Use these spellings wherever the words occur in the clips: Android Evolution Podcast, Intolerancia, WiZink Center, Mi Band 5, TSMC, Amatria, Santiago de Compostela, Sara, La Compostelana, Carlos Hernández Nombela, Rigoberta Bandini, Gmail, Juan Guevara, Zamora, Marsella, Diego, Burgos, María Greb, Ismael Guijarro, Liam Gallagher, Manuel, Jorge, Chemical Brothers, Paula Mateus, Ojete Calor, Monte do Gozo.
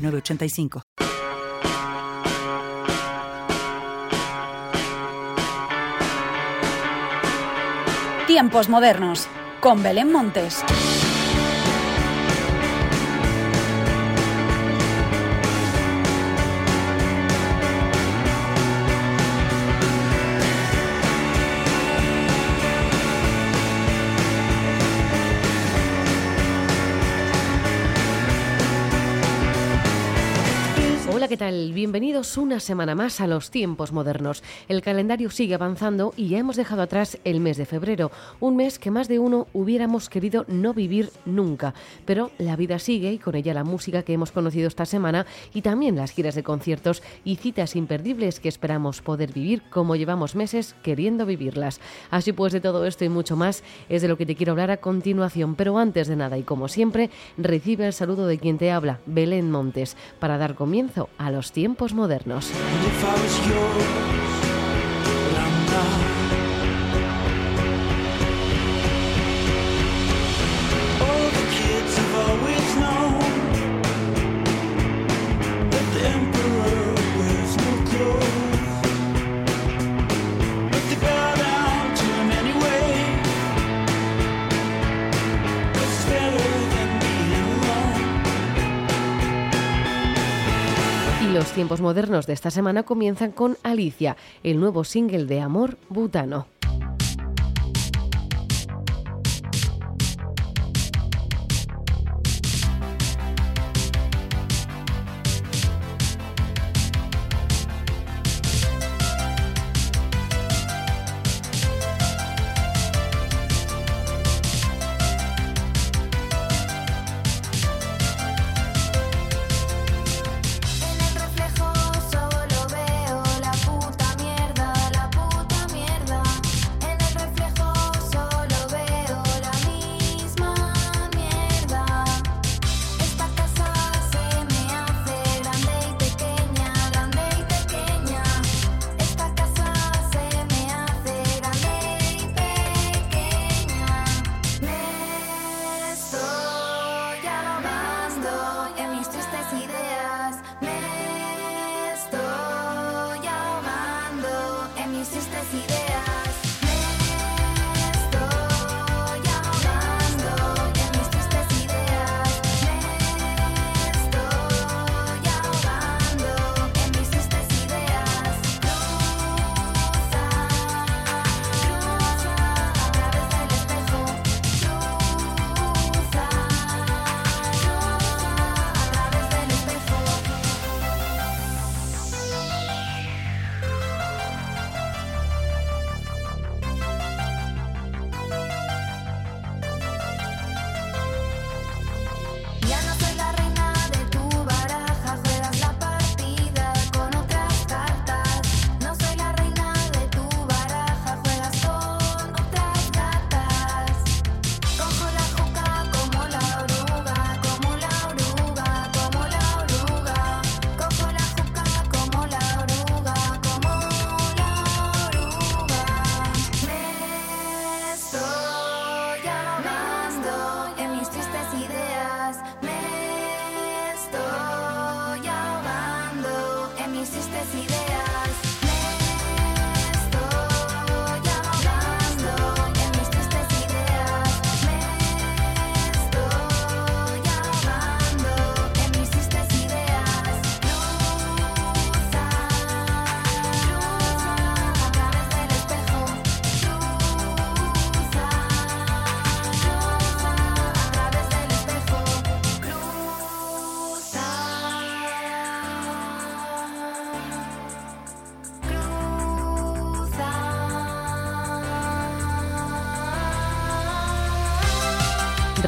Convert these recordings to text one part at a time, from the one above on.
985. Tiempos modernos con Belén Montes. ¿Qué tal? Bienvenidos una semana más a los tiempos modernos. El calendario sigue avanzando y ya hemos dejado atrás el mes de febrero, un mes que más de uno hubiéramos querido no vivir nunca. Pero la vida sigue y con ella la música que hemos conocido esta semana y también las giras de conciertos y citas imperdibles que esperamos poder vivir como llevamos meses queriendo vivirlas. Así pues, de todo esto y mucho más es de lo que te quiero hablar a continuación. Pero antes de nada y como siempre, recibe el saludo de quien te habla, Belén Montes, para dar comienzo a los tiempos modernos. Los tiempos modernos de esta semana comienzan con Alicia, el nuevo single de Amor Butano.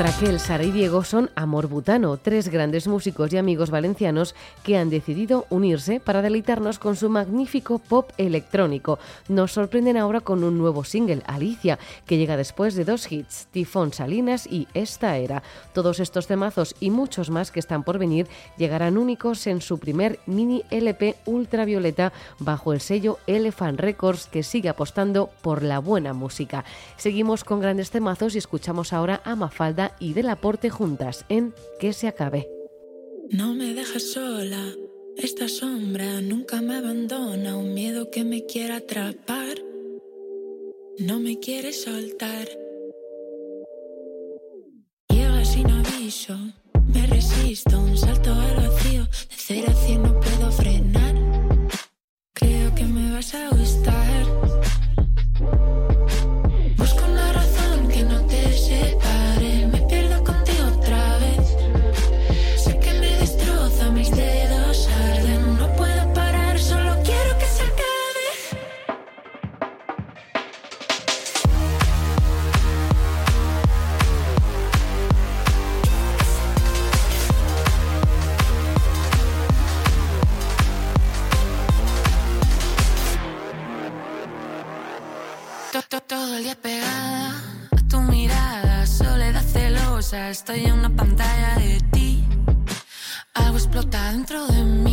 Raquel, Sara y Diego son Amor Butano, tres grandes músicos y amigos valencianos que han decidido unirse para deleitarnos con su magnífico pop electrónico. Nos sorprenden ahora con un nuevo single, Alicia, que llega después de dos hits, Tifón Salinas y Esta Era. Todos estos temazos y muchos más que están por venir llegarán únicos en su primer mini LP Ultravioleta bajo el sello Elephant Records, que sigue apostando por la buena música. Seguimos con grandes temazos y escuchamos ahora a Mafalda y Del Aporte juntas en Que se acabe. No me dejas sola, esta sombra nunca me abandona, un miedo que me quiere atrapar, no me quiere soltar. Llega sin aviso, me resisto, un salto al vacío, de 0 a 100 no puedo frenar, creo que me vas a gustar. Todo el día pegada a tu mirada, soledad celosa, estoy en una pantalla de ti, algo explota dentro de mí.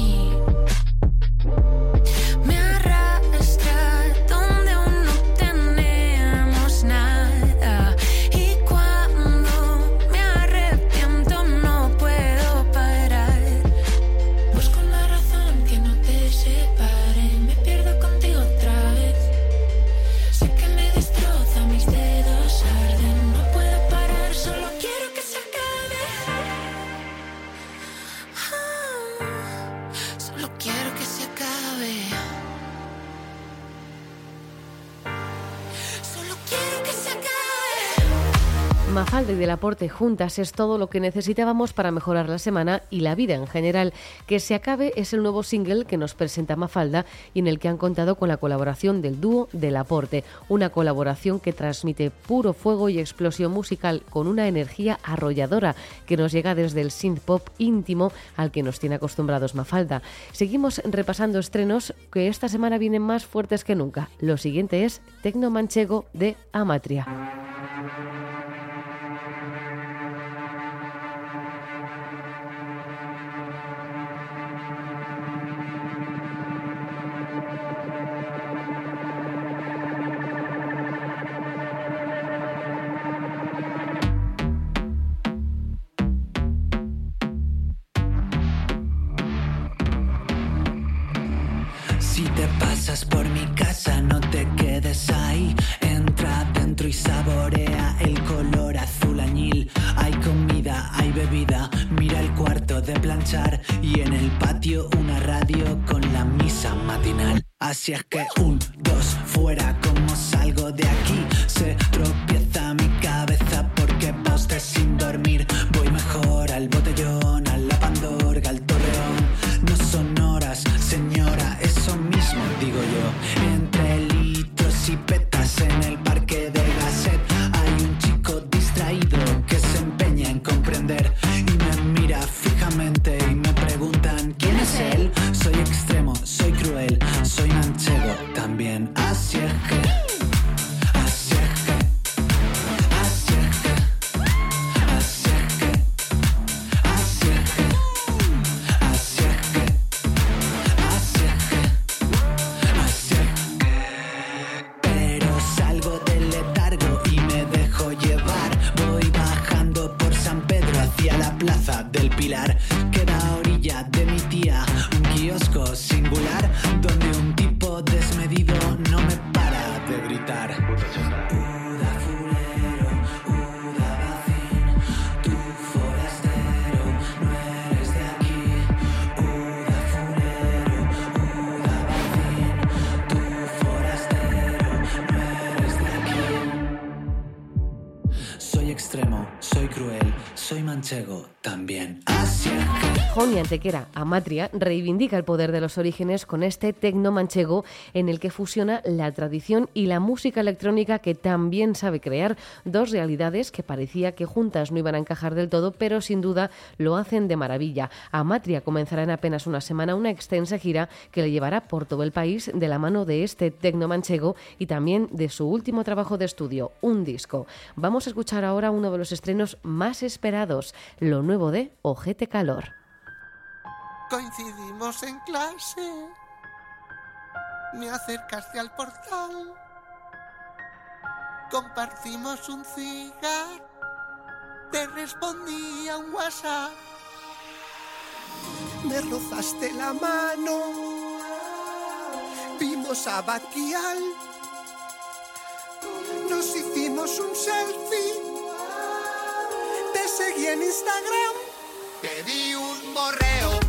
Mafalda y Del Aporte juntas es todo lo que necesitábamos para mejorar la semana y la vida en general. Que se acabe es el nuevo single que nos presenta Mafalda y en el que han contado con la colaboración del dúo Del Aporte, una colaboración que transmite puro fuego y explosión musical con una energía arrolladora que nos llega desde el synth pop íntimo al que nos tiene acostumbrados Mafalda. Seguimos repasando estrenos que esta semana vienen más fuertes que nunca. Lo siguiente es Tecno Manchego de Amatria. Por mi casa, no te quedes ahí, entra dentro y saborea el color azul añil. Hay comida, hay bebida, mira el cuarto de planchar y en el patio una radio con la misa matinal. Así es que 1, 2, fuera, ¿cómo salgo de aquí? Se tropieza mi cabeza porque posté sin dormir. Voy mejor al botellón, a la pandorga, al torreón. No son horas, señora, eso mismo digo yo. Entre litros y petas en el parque de Gasset hay un chico distraído que se empeña en comprender y me mira fijamente y me preguntan ¿quién es él? Soy extremo, soy cruel, soy manchego también. Así es que... Gijón y Antequera, Amatria reivindica el poder de los orígenes con este tecno manchego en el que fusiona la tradición y la música electrónica, que también sabe crear dos realidades que parecía que juntas no iban a encajar del todo, pero sin duda lo hacen de maravilla. Amatria comenzará en apenas una semana una extensa gira que le llevará por todo el país de la mano de este tecno manchego y también de su último trabajo de estudio, un disco. Vamos a escuchar ahora uno de los estrenos más esperados, lo nuevo de Ojete Calor. Coincidimos en clase, me acercaste al portal, compartimos un cigarro, te respondí a un WhatsApp, me rozaste la mano, vimos a Baquial, nos hicimos un selfie, te seguí en Instagram, te di un correo.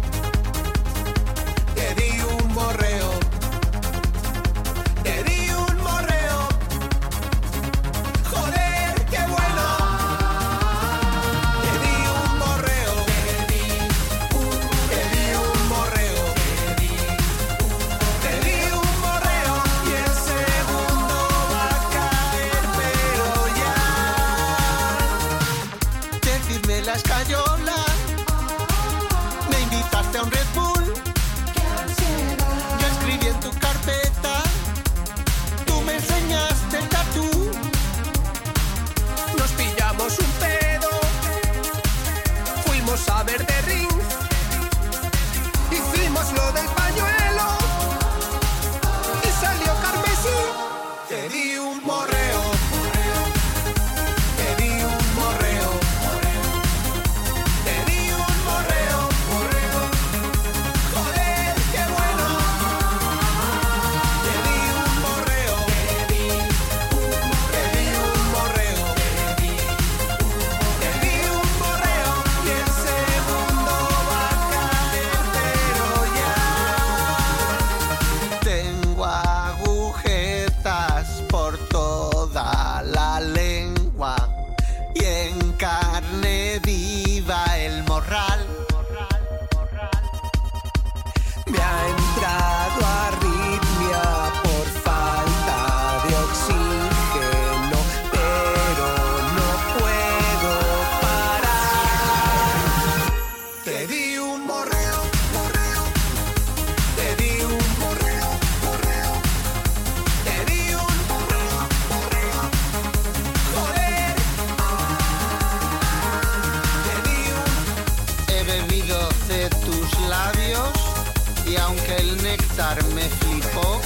Me flipó,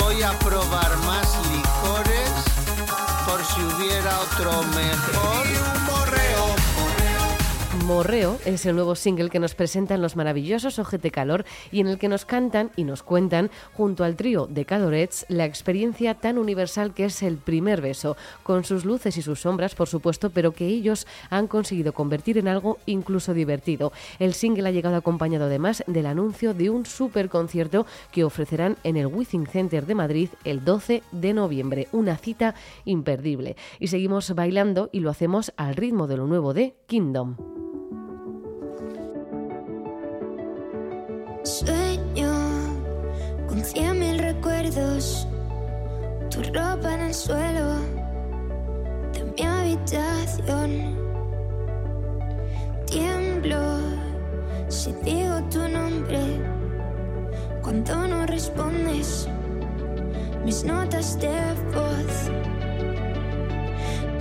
voy a probar más licores por si hubiera otro mejor. Un morreo. Morreo es el nuevo single que nos presentan los maravillosos Ojete Calor y en el que nos cantan y nos cuentan, junto al trío de Cadorets, la experiencia tan universal que es el primer beso, con sus luces y sus sombras, por supuesto, pero que ellos han conseguido convertir en algo incluso divertido. El single ha llegado acompañado además del anuncio de un superconcierto que ofrecerán en el WiZink Center de Madrid el 12 de noviembre, una cita imperdible. Y seguimos bailando y lo hacemos al ritmo de lo nuevo de Kingdom. Sueño con 100.000 recuerdos, tu ropa en el suelo de mi habitación. Tiemblo si digo tu nombre, cuando no respondes mis notas de voz.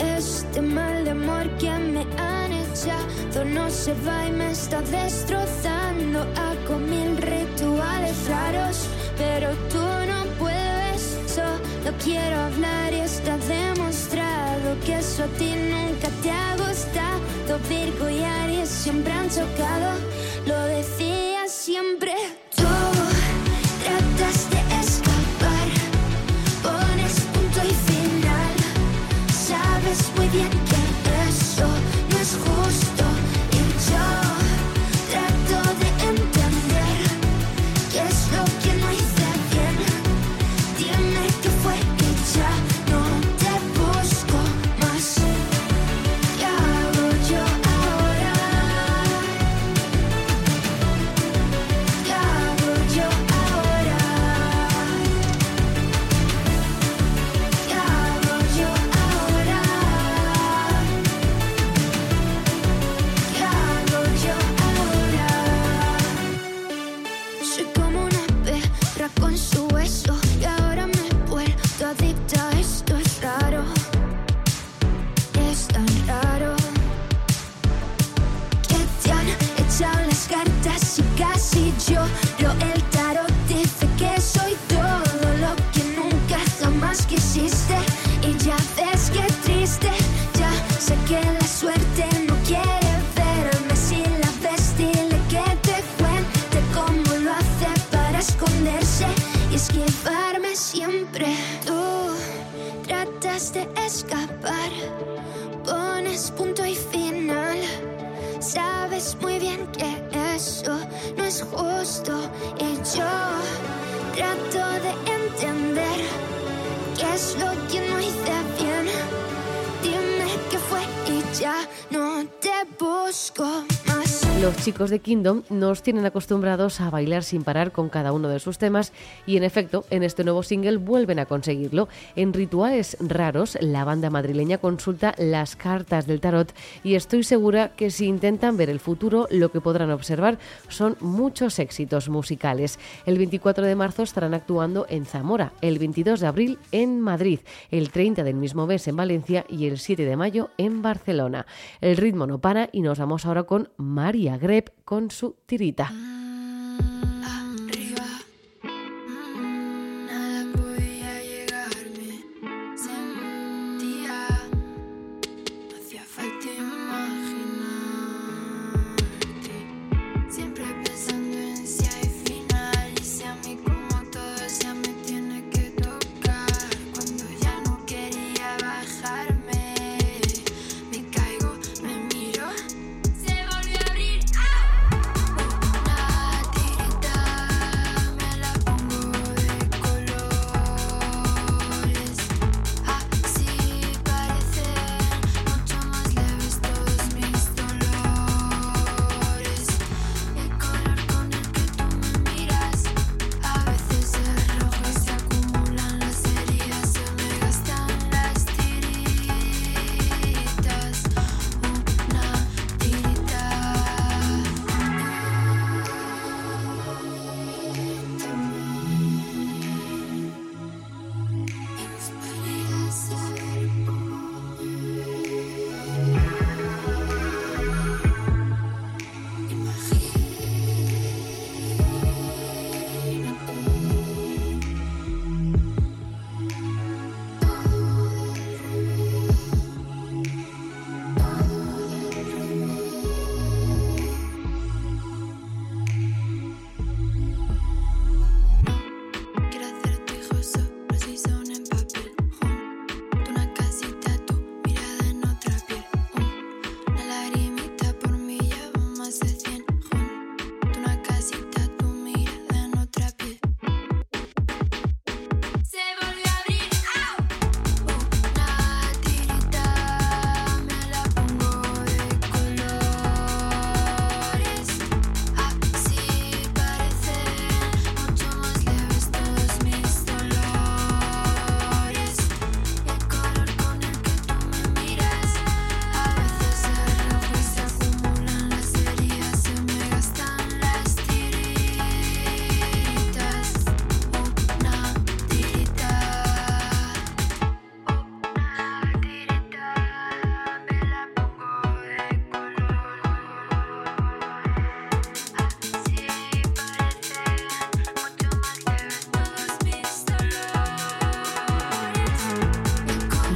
Este mal de amor que me han echado no se va y me está destrozando. Hago 1000 rituales raros, pero tú no puedes. Solo quiero hablar y está demostrado que eso a ti nunca te ha gustado. Virgo y Aries siempre han chocado, lo decía siempre. Tú tratas de escapar, pones punto y final. Sabes muy bien que eso no es justo y yo justo y yo trato de entender qué es lo que no hice bien. Dime qué fue y ya no te busco más. Los chicos de Kingdom nos tienen acostumbrados a bailar sin parar con cada uno de sus temas y, en efecto, en este nuevo single vuelven a conseguirlo. En Rituales Raros, la banda madrileña consulta las cartas del tarot y estoy segura que si intentan ver el futuro, lo que podrán observar son muchos éxitos musicales. El 24 de marzo estarán actuando en Zamora, el 22 de abril en Madrid, el 30 del mismo mes en Valencia y el 7 de mayo en Barcelona. El ritmo no para y nos vamos ahora con María Greb con su tirita. Arriba. Nada podía llegarme. Sentía. No hacía falta imaginarte. Siempre pensando en si hay final. Y si a mí como todo ya me tiene que tocar. Cuando ya no quería bajarme, me caigo, me miro.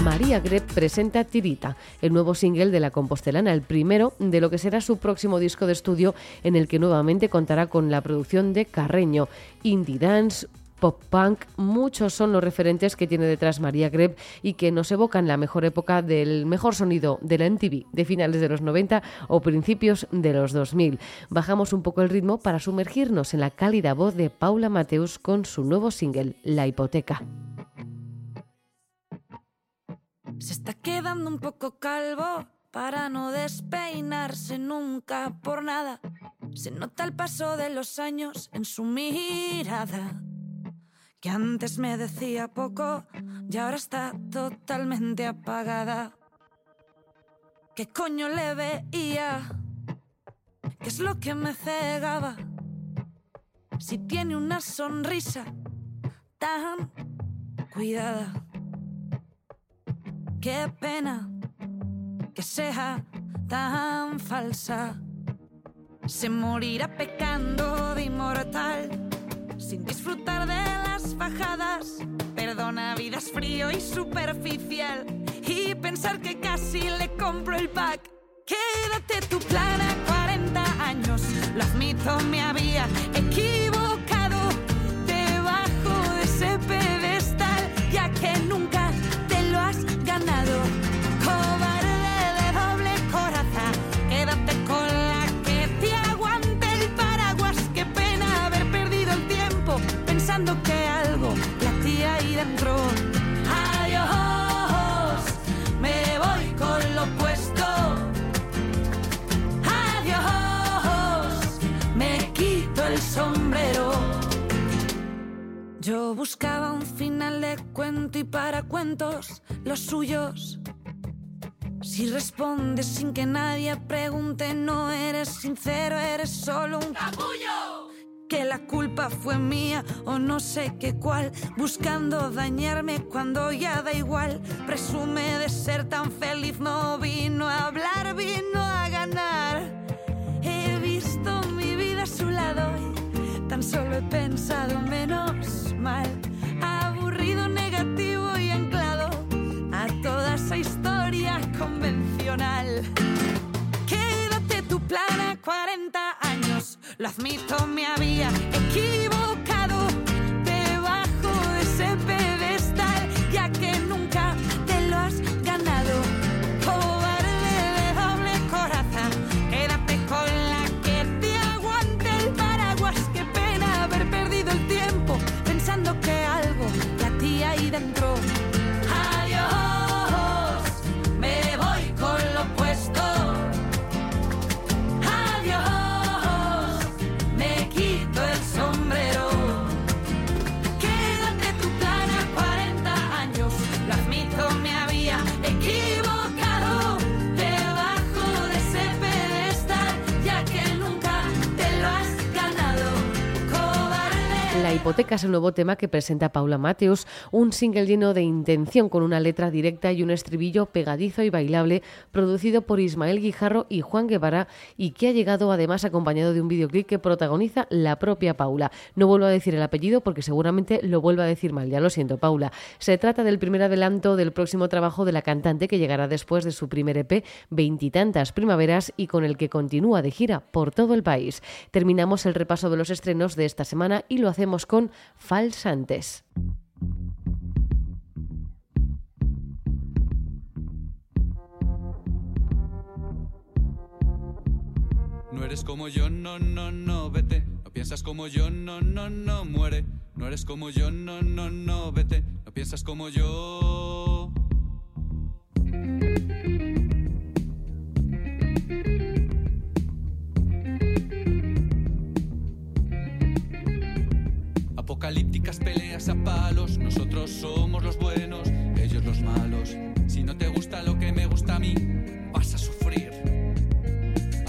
María Greb presenta Tirita, el nuevo single de La Compostelana, el primero de lo que será su próximo disco de estudio, en el que nuevamente contará con la producción de Carreño. Indie dance, pop punk, muchos son los referentes que tiene detrás María Greb y que nos evocan la mejor época del mejor sonido de la MTV de finales de los 90 o principios de los 2000. Bajamos un poco el ritmo para sumergirnos en la cálida voz de Paula Mateus con su nuevo single, La Hipoteca. Se está quedando un poco calvo para no despeinarse nunca por nada. Se nota el paso de los años en su mirada, que antes me decía poco y ahora está totalmente apagada. ¿Qué coño le veía? ¿Qué es lo que me cegaba? Si tiene una sonrisa tan cuidada. Qué pena que sea tan falsa. Se morirá pecando de inmortal, sin disfrutar de las fajadas. Perdona, vida es frío y superficial, y pensar que casi le compro el pack. Quédate tu plan a 40 años, lo admito, me había equivocado. Debajo de ese pedestal, ya que nunca te lo has ganado, cobarde de doble coraza, quédate con la que te aguante el paraguas, que pena. sombrero. Yo buscaba un final de cuento y para cuentos los suyos. Si respondes sin que nadie pregunte, no eres sincero, eres solo un capullo. Que la culpa fue mía o no sé qué cuál, buscando dañarme cuando ya da igual. Presume de ser tan feliz, no vino a hablar, vino a ganar. He visto mi vida a su lado y tan solo he pensado menos mal. Aburrido, negativo y anclado a toda esa historia convencional. Quédate tu plan a 40 años, lo admito, me había equivocado. Debajo de ese pedestal, ya que nunca te lo has ganado. Cobarde de doble coraza, quédate con la que te aguante el paraguas. Qué pena haber perdido el tiempo pensando que algo latía ahí dentro. La hipoteca es el nuevo tema que presenta Paula Mateus, un single lleno de intención con una letra directa y un estribillo pegadizo y bailable, producido por Ismael Guijarro y Juan Guevara, y que ha llegado además acompañado de un videoclip que protagoniza la propia Paula. No vuelvo a decir el apellido porque seguramente lo vuelva a decir mal, ya lo siento, Paula. Se trata del primer adelanto del próximo trabajo de la cantante que llegará después de su primer EP, Veintitantas Primaveras, y con el que continúa de gira por todo el país. Terminamos el repaso de los estrenos de esta semana y lo hacemos con Falsantes. No eres como yo, no, no, no, vete. No piensas como yo, no, no, no, muere. No eres como yo, no, no, no, vete. No piensas como yo. Apocalípticas peleas a palos, nosotros somos los buenos, ellos los malos. Si no te gusta lo que me gusta a mí, vas a sufrir.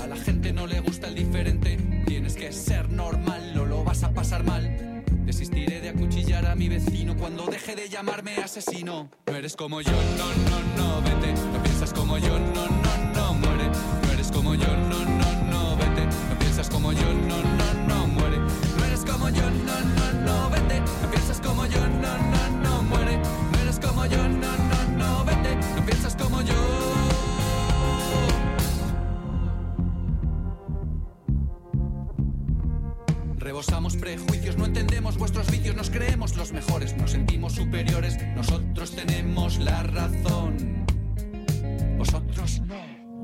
A la gente no le gusta el diferente, tienes que ser normal o lo vas a pasar mal. Desistiré de acuchillar a mi vecino cuando deje de llamarme asesino. No eres como yo, no, no, no, vete. No piensas como yo, no, no, no, muere. No eres como yo, no, no, no, vete. No piensas como yo, no, no, no, muere. No eres como yo, no, no. No, vete, no piensas como yo, no, no, no, muere. No eres como yo, no, no, no, vete, no piensas como yo. Rebosamos prejuicios, no entendemos vuestros vicios, nos creemos los mejores, nos sentimos superiores, nosotros tenemos la razón. Vosotros no,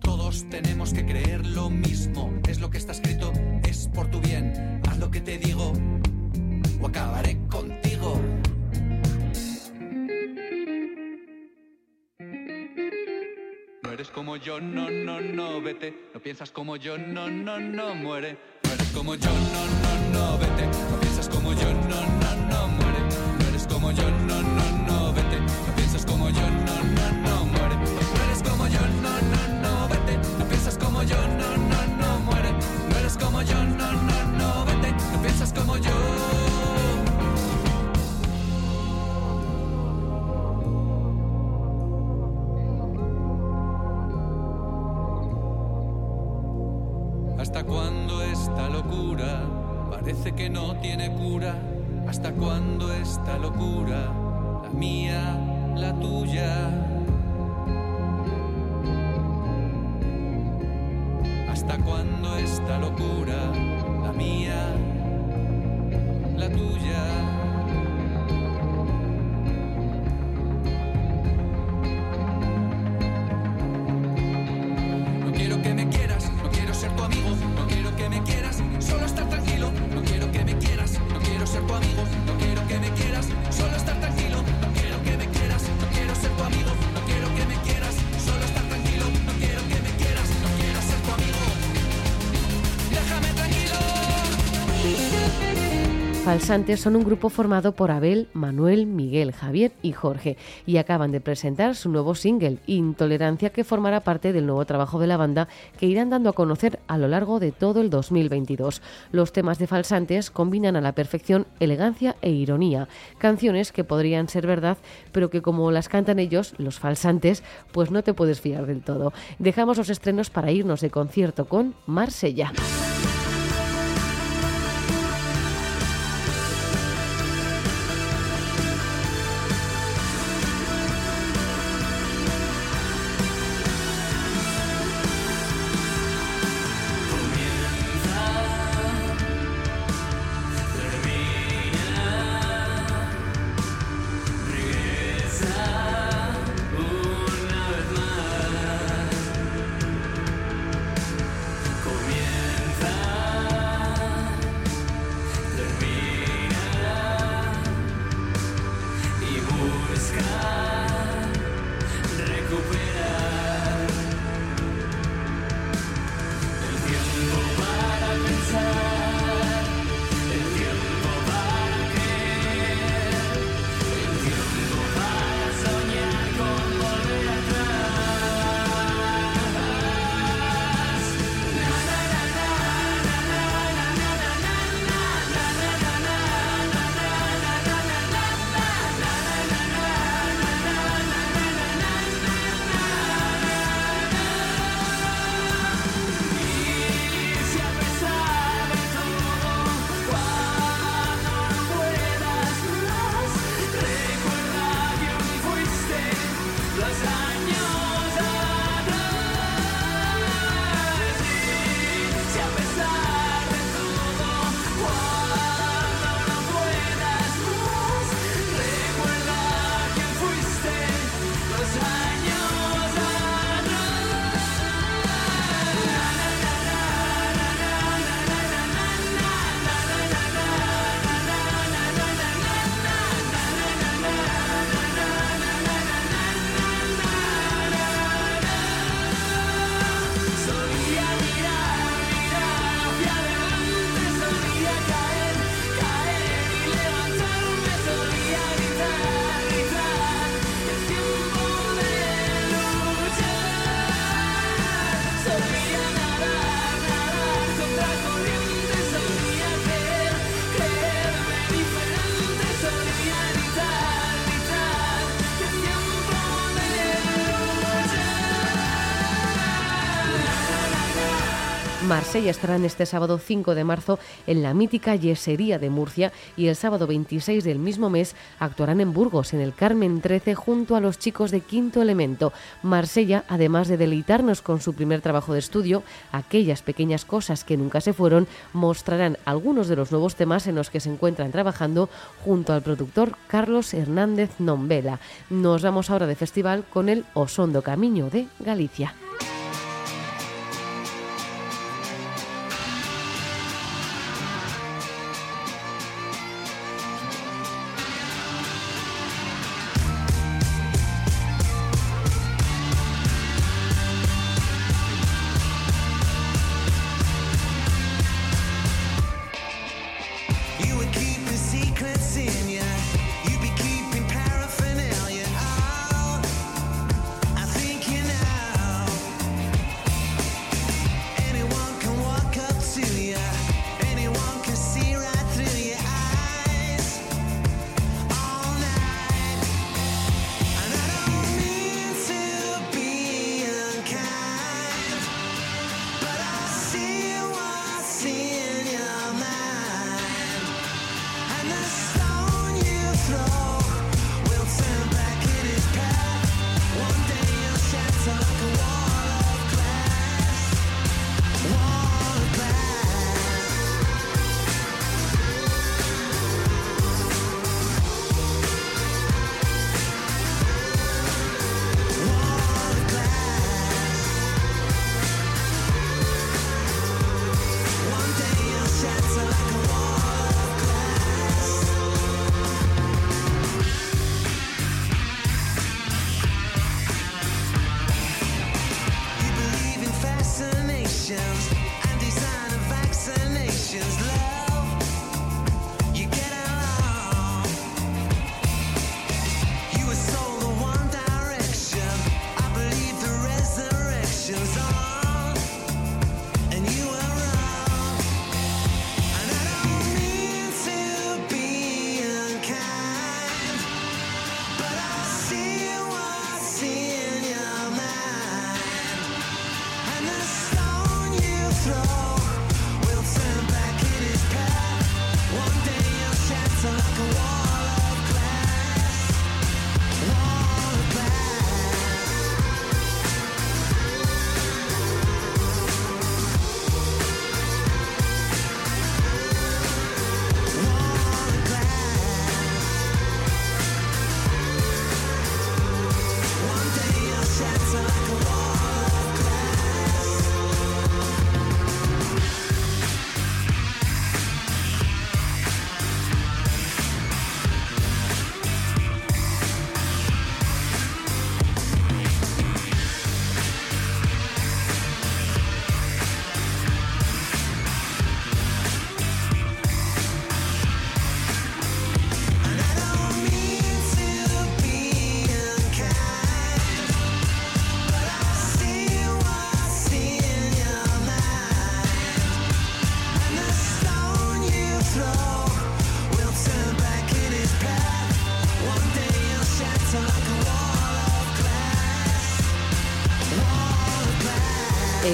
todos tenemos que creer lo mismo, es lo que está escrito, es por tu bien, haz lo que te digo. O acabaré contigo. No eres como yo, no, no, no, vete. No piensas como yo, no, no, no, muere. No eres como yo, no, no, no, vete. No piensas como yo, no, no, no, muere. No eres como yo, no, no, no, vete. No piensas como yo, no, no, no, muere. No eres como yo, no, no, no, vete. No piensas como yo, no, no, no, muere. No eres como yo, no, no, no, vete. No piensas como yo. ¿Hasta cuándo esta locura? Parece que no tiene cura. ¿Hasta cuándo esta locura? La mía, la tuya. ¿Hasta cuándo esta locura? La mía, la tuya. No quiero que me quieras, no quiero ser tu amigo. Me quieras, solo estar tranquilo. No quiero que me quieras, no quiero ser tu amigo. No quiero que me quieras, solo estar tranquilo. No quiero que me quieras, no quiero ser tu amigo. No quiero que me quieras, solo estar tranquilo. No quiero que me quieras, no quiero ser tu amigo. Déjame tranquilo. Falsantes son un grupo formado por Abel, Manuel, Miguel, Javier y Jorge y acaban de presentar su nuevo single, Intolerancia, que formará parte del nuevo trabajo de la banda que irán dando a conocer a lo largo de todo el 2022. Los temas de Falsantes combinan a la perfección elegancia e ironía, canciones que podrían ser verdad, pero que como las cantan ellos, los falsantes, pues no te puedes fiar del todo. Dejamos los estrenos para irnos de concierto con Marsella. Marsella estarán este sábado 5 de marzo en la mítica Yesería de Murcia y el sábado 26 del mismo mes actuarán en Burgos, en el Carmen 13, junto a los chicos de Quinto Elemento. Marsella, además de deleitarnos con su primer trabajo de estudio, Aquellas pequeñas cosas que nunca se fueron, mostrarán algunos de los nuevos temas en los que se encuentran trabajando junto al productor Carlos Hernández Nombela. Nos vamos ahora de festival con el Osondo Camiño de Galicia. Now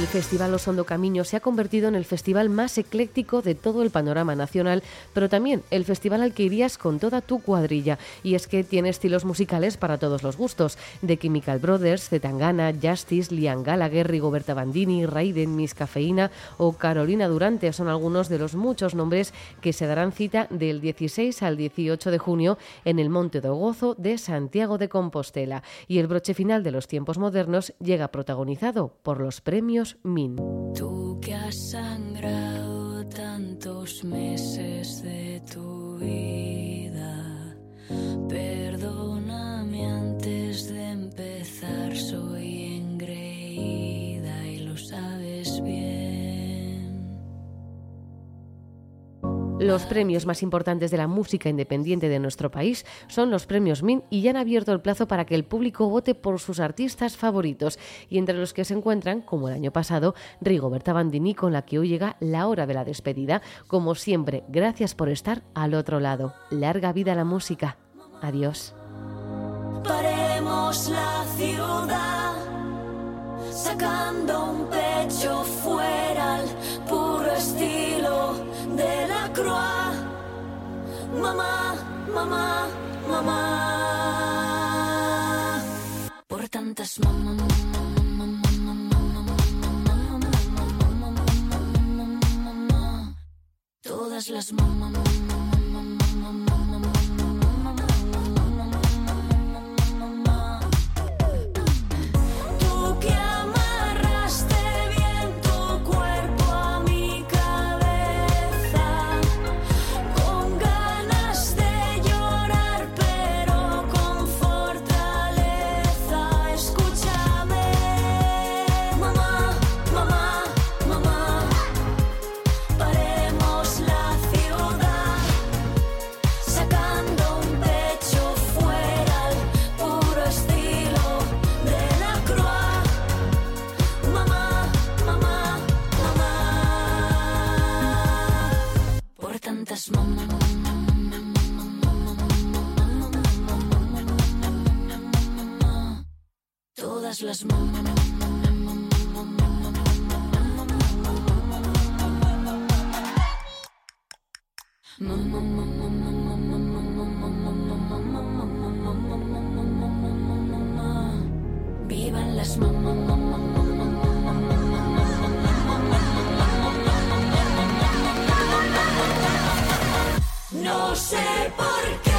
El Festival Osondo Camiño se ha convertido en el festival más ecléctico de todo el panorama nacional, pero también el festival al que irías con toda tu cuadrilla. Y es que tiene estilos musicales para todos los gustos, de Chemical Brothers, Zetangana, Justice, Liam Gallagher, Rigoberta Bandini, Raiden, Miss Cafeína o Carolina Durante son algunos de los muchos nombres que se darán cita del 16 al 18 de junio en el Monte do Gozo de Santiago de Compostela. Y el broche final de los tiempos modernos llega protagonizado por los premios MIN. Tú que has sangrado tantos meses de tu vida, perdóname antes de empezar, soy engreída y lo sabes bien. Los premios más importantes de la música independiente de nuestro país son los premios MIN y ya han abierto el plazo para que el público vote por sus artistas favoritos, y entre los que se encuentran, como el año pasado, Rigoberta Bandini, con la que hoy llega la hora de la despedida. Como siempre, gracias por estar al otro lado. Larga vida la música. Adiós. Paremos la ciudad, sacando un pecho fuera al puro estilo de la croix. Mamá, mamá, mamá. Por tantas mamá, mamá, mamá, mamá, mamá, mamá, mamá, mamá. Todas las mamá, mamá, mamá, mamá, mamá, mamá, mamá, mamá. Tú que amarraste bien tu cuerpo a mi cabeza. Todas las mamás. Vivan las mamás. No sé por qué.